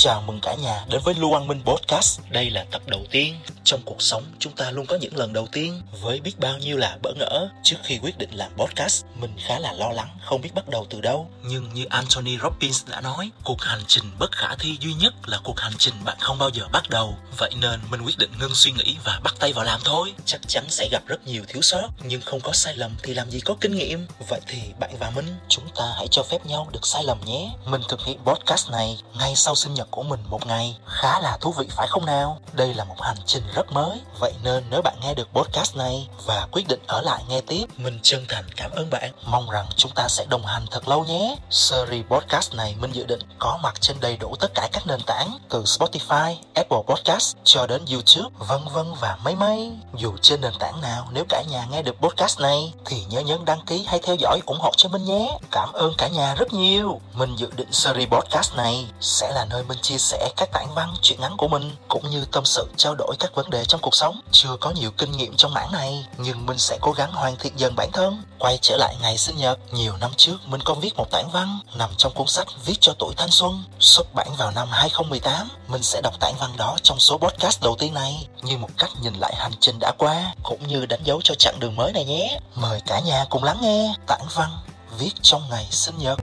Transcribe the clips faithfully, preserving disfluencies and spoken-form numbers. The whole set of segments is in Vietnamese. Chào mừng cả nhà đến với Lưu Quang Minh Podcast. Đây là tập đầu tiên. Trong cuộc sống chúng ta luôn có những lần đầu tiên với biết bao nhiêu là bỡ ngỡ. Trước khi quyết định làm podcast, mình khá là lo lắng, không biết bắt đầu từ đâu. Nhưng như Anthony Robbins đã nói, cuộc hành trình bất khả thi duy nhất là cuộc hành trình bạn không bao giờ bắt đầu. Vậy nên mình quyết định ngưng suy nghĩ và bắt tay vào làm thôi. Chắc chắn sẽ gặp rất nhiều thiếu sót, nhưng không có sai lầm thì làm gì có kinh nghiệm. Vậy thì bạn và mình, chúng ta hãy cho phép nhau được sai lầm nhé. Mình thực hiện podcast này ngay sau sinh nhật của mình một ngày. Khá là thú vị phải không nào? Đây là một hành trình rất mới. Vậy nên nếu bạn nghe được podcast này và quyết định ở lại nghe tiếp, mình chân thành cảm ơn bạn. Mong rằng chúng ta sẽ đồng hành thật lâu nhé. Series podcast này mình dự định có mặt trên đầy đủ tất cả các nền tảng, từ Spotify, Apple Podcast cho đến YouTube, vân vân và mấy mấy. Dù trên nền tảng nào, nếu cả nhà nghe được podcast này thì nhớ nhấn đăng ký hay theo dõi ủng hộ cho mình nhé. Cảm ơn cả nhà rất nhiều. Mình dự định series podcast này sẽ là nơi mình chia sẻ các tản văn, chuyện ngắn của mình, cũng như tâm sự trao đổi các vấn đề trong cuộc sống. Chưa có nhiều kinh nghiệm trong mảng này, nhưng mình sẽ cố gắng hoàn thiện dần bản thân. Quay trở lại ngày sinh nhật, nhiều năm trước mình có viết một tản văn nằm trong cuốn sách Viết Cho Tuổi Thanh Xuân, xuất bản vào năm hai không một tám. Mình sẽ đọc tản văn đó trong số podcast đầu tiên này, như một cách nhìn lại hành trình đã qua, cũng như đánh dấu cho chặng đường mới này nhé. Mời cả nhà cùng lắng nghe tản văn Viết Trong Ngày Sinh Nhật.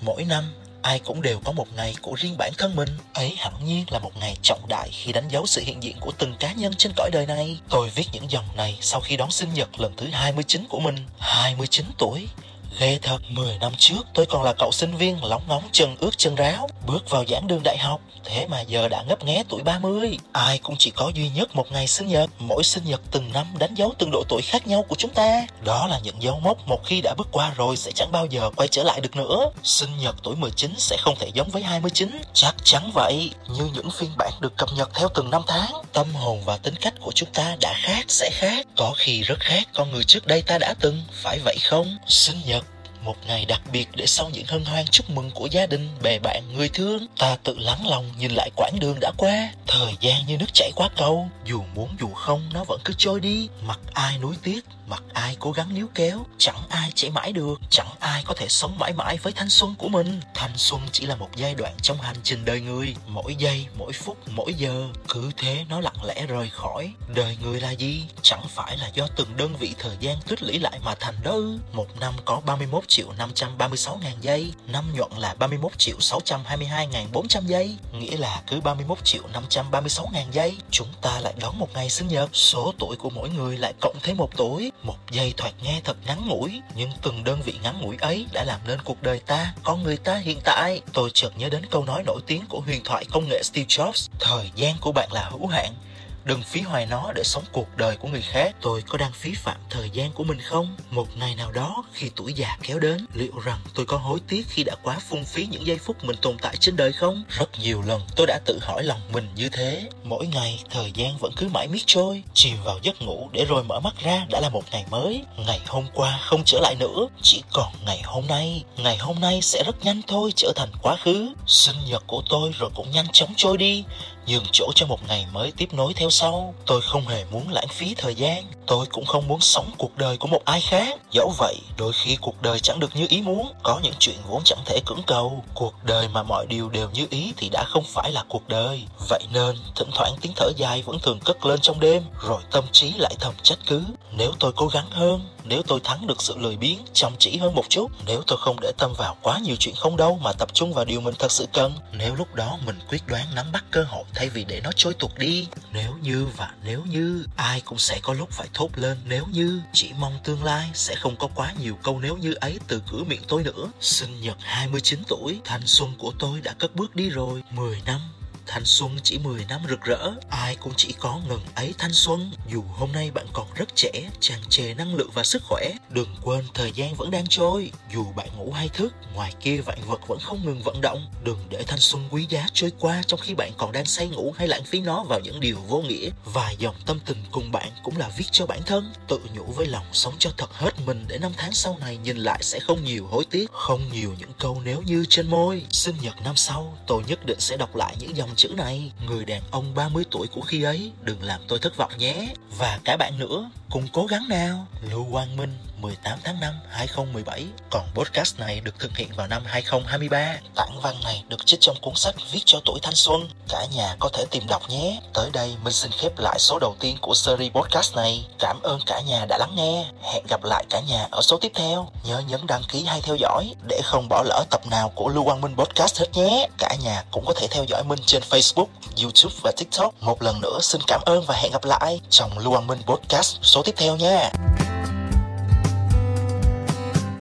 Mỗi năm, ai cũng đều có một ngày của riêng bản thân mình. Ấy hẳn nhiên là một ngày trọng đại khi đánh dấu sự hiện diện của từng cá nhân trên cõi đời này. Tôi viết những dòng này sau khi đón sinh nhật lần thứ hai mươi chín của mình. hai mươi chín tuổi. Ghê thật, mười năm trước tôi còn là cậu sinh viên lóng ngóng chân ướt chân ráo, bước vào giảng đường đại học, thế mà giờ đã ngấp nghé tuổi ba mươi. Ai cũng chỉ có duy nhất một ngày sinh nhật, mỗi sinh nhật từng năm đánh dấu từng độ tuổi khác nhau của chúng ta. Đó là những dấu mốc một khi đã bước qua rồi sẽ chẳng bao giờ quay trở lại được nữa. Sinh nhật tuổi mười chín sẽ không thể giống với hai mươi chín, chắc chắn vậy. Như những phiên bản được cập nhật theo từng năm tháng, tâm hồn và tính cách của chúng ta đã khác sẽ khác, có khi rất khác con người trước đây ta đã từng, phải vậy không? Sinh nhật, một ngày đặc biệt để sau những hân hoan chúc mừng của gia đình, bè bạn, người thương, ta tự lắng lòng nhìn lại quãng đường đã qua. Thời gian như nước chảy qua cầu, dù muốn dù không nó vẫn cứ trôi đi. Mặc ai nuối tiếc, mặc ai cố gắng níu kéo, chẳng ai chạy mãi được, chẳng ai có thể sống mãi mãi với thanh xuân của mình. Thanh xuân chỉ là một giai đoạn trong hành trình đời người, mỗi giây, mỗi phút, mỗi giờ, cứ thế nó lặng lẽ rời khỏi. Đời người là gì? Chẳng phải là do từng đơn vị thời gian tích lũy lại mà thành đó ư? Một năm có ba mươi mốt triệu năm trăm ba mươi sáu nghìn giây, năm nhuận là ba mươi mốt triệu sáu trăm hai mươi hai nghìn bốn trăm giây, nghĩa là cứ ba mươi mốt triệu năm trăm ba mươi sáu nghìn giây, chúng ta lại đón một ngày sinh nhật, số tuổi của mỗi người lại cộng thêm một tuổi. Một giây thoạt nghe thật ngắn ngủi, nhưng từng đơn vị ngắn ngủi ấy đã làm nên cuộc đời ta, con người ta hiện tại. Tôi chợt nhớ đến câu nói nổi tiếng của huyền thoại công nghệ Steve Jobs, thời gian của bạn là hữu hạn, đừng phí hoài nó để sống cuộc đời của người khác. Tôi có đang phí phạm thời gian của mình không? Một ngày nào đó khi tuổi già kéo đến, liệu rằng tôi có hối tiếc khi đã quá phung phí những giây phút mình tồn tại trên đời không? Rất nhiều lần tôi đã tự hỏi lòng mình như thế. Mỗi ngày thời gian vẫn cứ mãi miết trôi, chìm vào giấc ngủ để rồi mở mắt ra đã là một ngày mới. Ngày hôm qua không trở lại nữa, chỉ còn ngày hôm nay. Ngày hôm nay sẽ rất nhanh thôi trở thành quá khứ. Sinh nhật của tôi rồi cũng nhanh chóng trôi đi, nhường chỗ cho một ngày mới tiếp nối theo sau. Tôi không hề muốn lãng phí thời gian, tôi cũng không muốn sống cuộc đời của một ai khác. Dẫu vậy, đôi khi cuộc đời chẳng được như ý muốn, có những chuyện vốn chẳng thể cưỡng cầu. Cuộc đời mà mọi điều đều như ý thì đã không phải là cuộc đời. Vậy nên, thỉnh thoảng tiếng thở dài vẫn thường cất lên trong đêm, rồi tâm trí lại thầm trách cứ. Nếu tôi cố gắng hơn, nếu tôi thắng được sự lười biếng, chăm chỉ hơn một chút, nếu tôi không để tâm vào quá nhiều chuyện không đâu mà tập trung vào điều mình thật sự cần, nếu lúc đó mình quyết đoán nắm bắt cơ hội thay vì để nó trôi tuột đi. Nếu như và nếu như, ai cũng sẽ có lúc phải thốt lên nếu như. Chỉ mong tương lai sẽ không có quá nhiều câu nếu như ấy từ cửa miệng tôi nữa. Sinh nhật hai mươi chín tuổi, thanh xuân của tôi đã cất bước đi rồi. mười năm, thanh xuân chỉ mười năm rực rỡ. Ai cũng chỉ có ngần ấy thanh xuân. Dù hôm nay bạn còn rất trẻ, tràn trề năng lượng và sức khỏe, đừng quên thời gian vẫn đang trôi. Dù bạn ngủ hay thức, ngoài kia vạn vật vẫn không ngừng vận động. Đừng để thanh xuân quý giá trôi qua trong khi bạn còn đang say ngủ hay lãng phí nó vào những điều vô nghĩa. Vài dòng tâm tình cùng bạn cũng là viết cho bản thân. Tự nhủ với lòng sống cho thật hết mình để năm tháng sau này nhìn lại sẽ không nhiều hối tiếc, không nhiều những câu nếu như trên môi. Sinh nhật năm sau, tôi nhất định sẽ đọc lại những dòng chữ này. Người đàn ông ba mươi tuổi của khi ấy, đừng làm tôi thất vọng nhé. Và cả bạn nữa, Cùng cố gắng nào! Lưu Quang Minh, mười tám tháng năm hai không một bảy. Còn podcast này được thực hiện vào năm hai không hai ba. Tản văn này được trích trong cuốn sách Viết Cho Tuổi Thanh Xuân. Cả nhà có thể tìm đọc nhé. Tới đây mình xin khép lại số đầu tiên của series podcast này. Cảm ơn cả nhà đã lắng nghe. Hẹn gặp lại cả nhà ở số tiếp theo. Nhớ nhấn đăng ký hay theo dõi để không bỏ lỡ tập nào của Lưu Quang Minh Podcast hết nhé. Cả nhà cũng có thể theo dõi Minh trên Facebook, YouTube và TikTok. Một lần nữa xin cảm ơn và hẹn gặp lại trong Lưu Quang Minh Podcast số tiếp theo nha.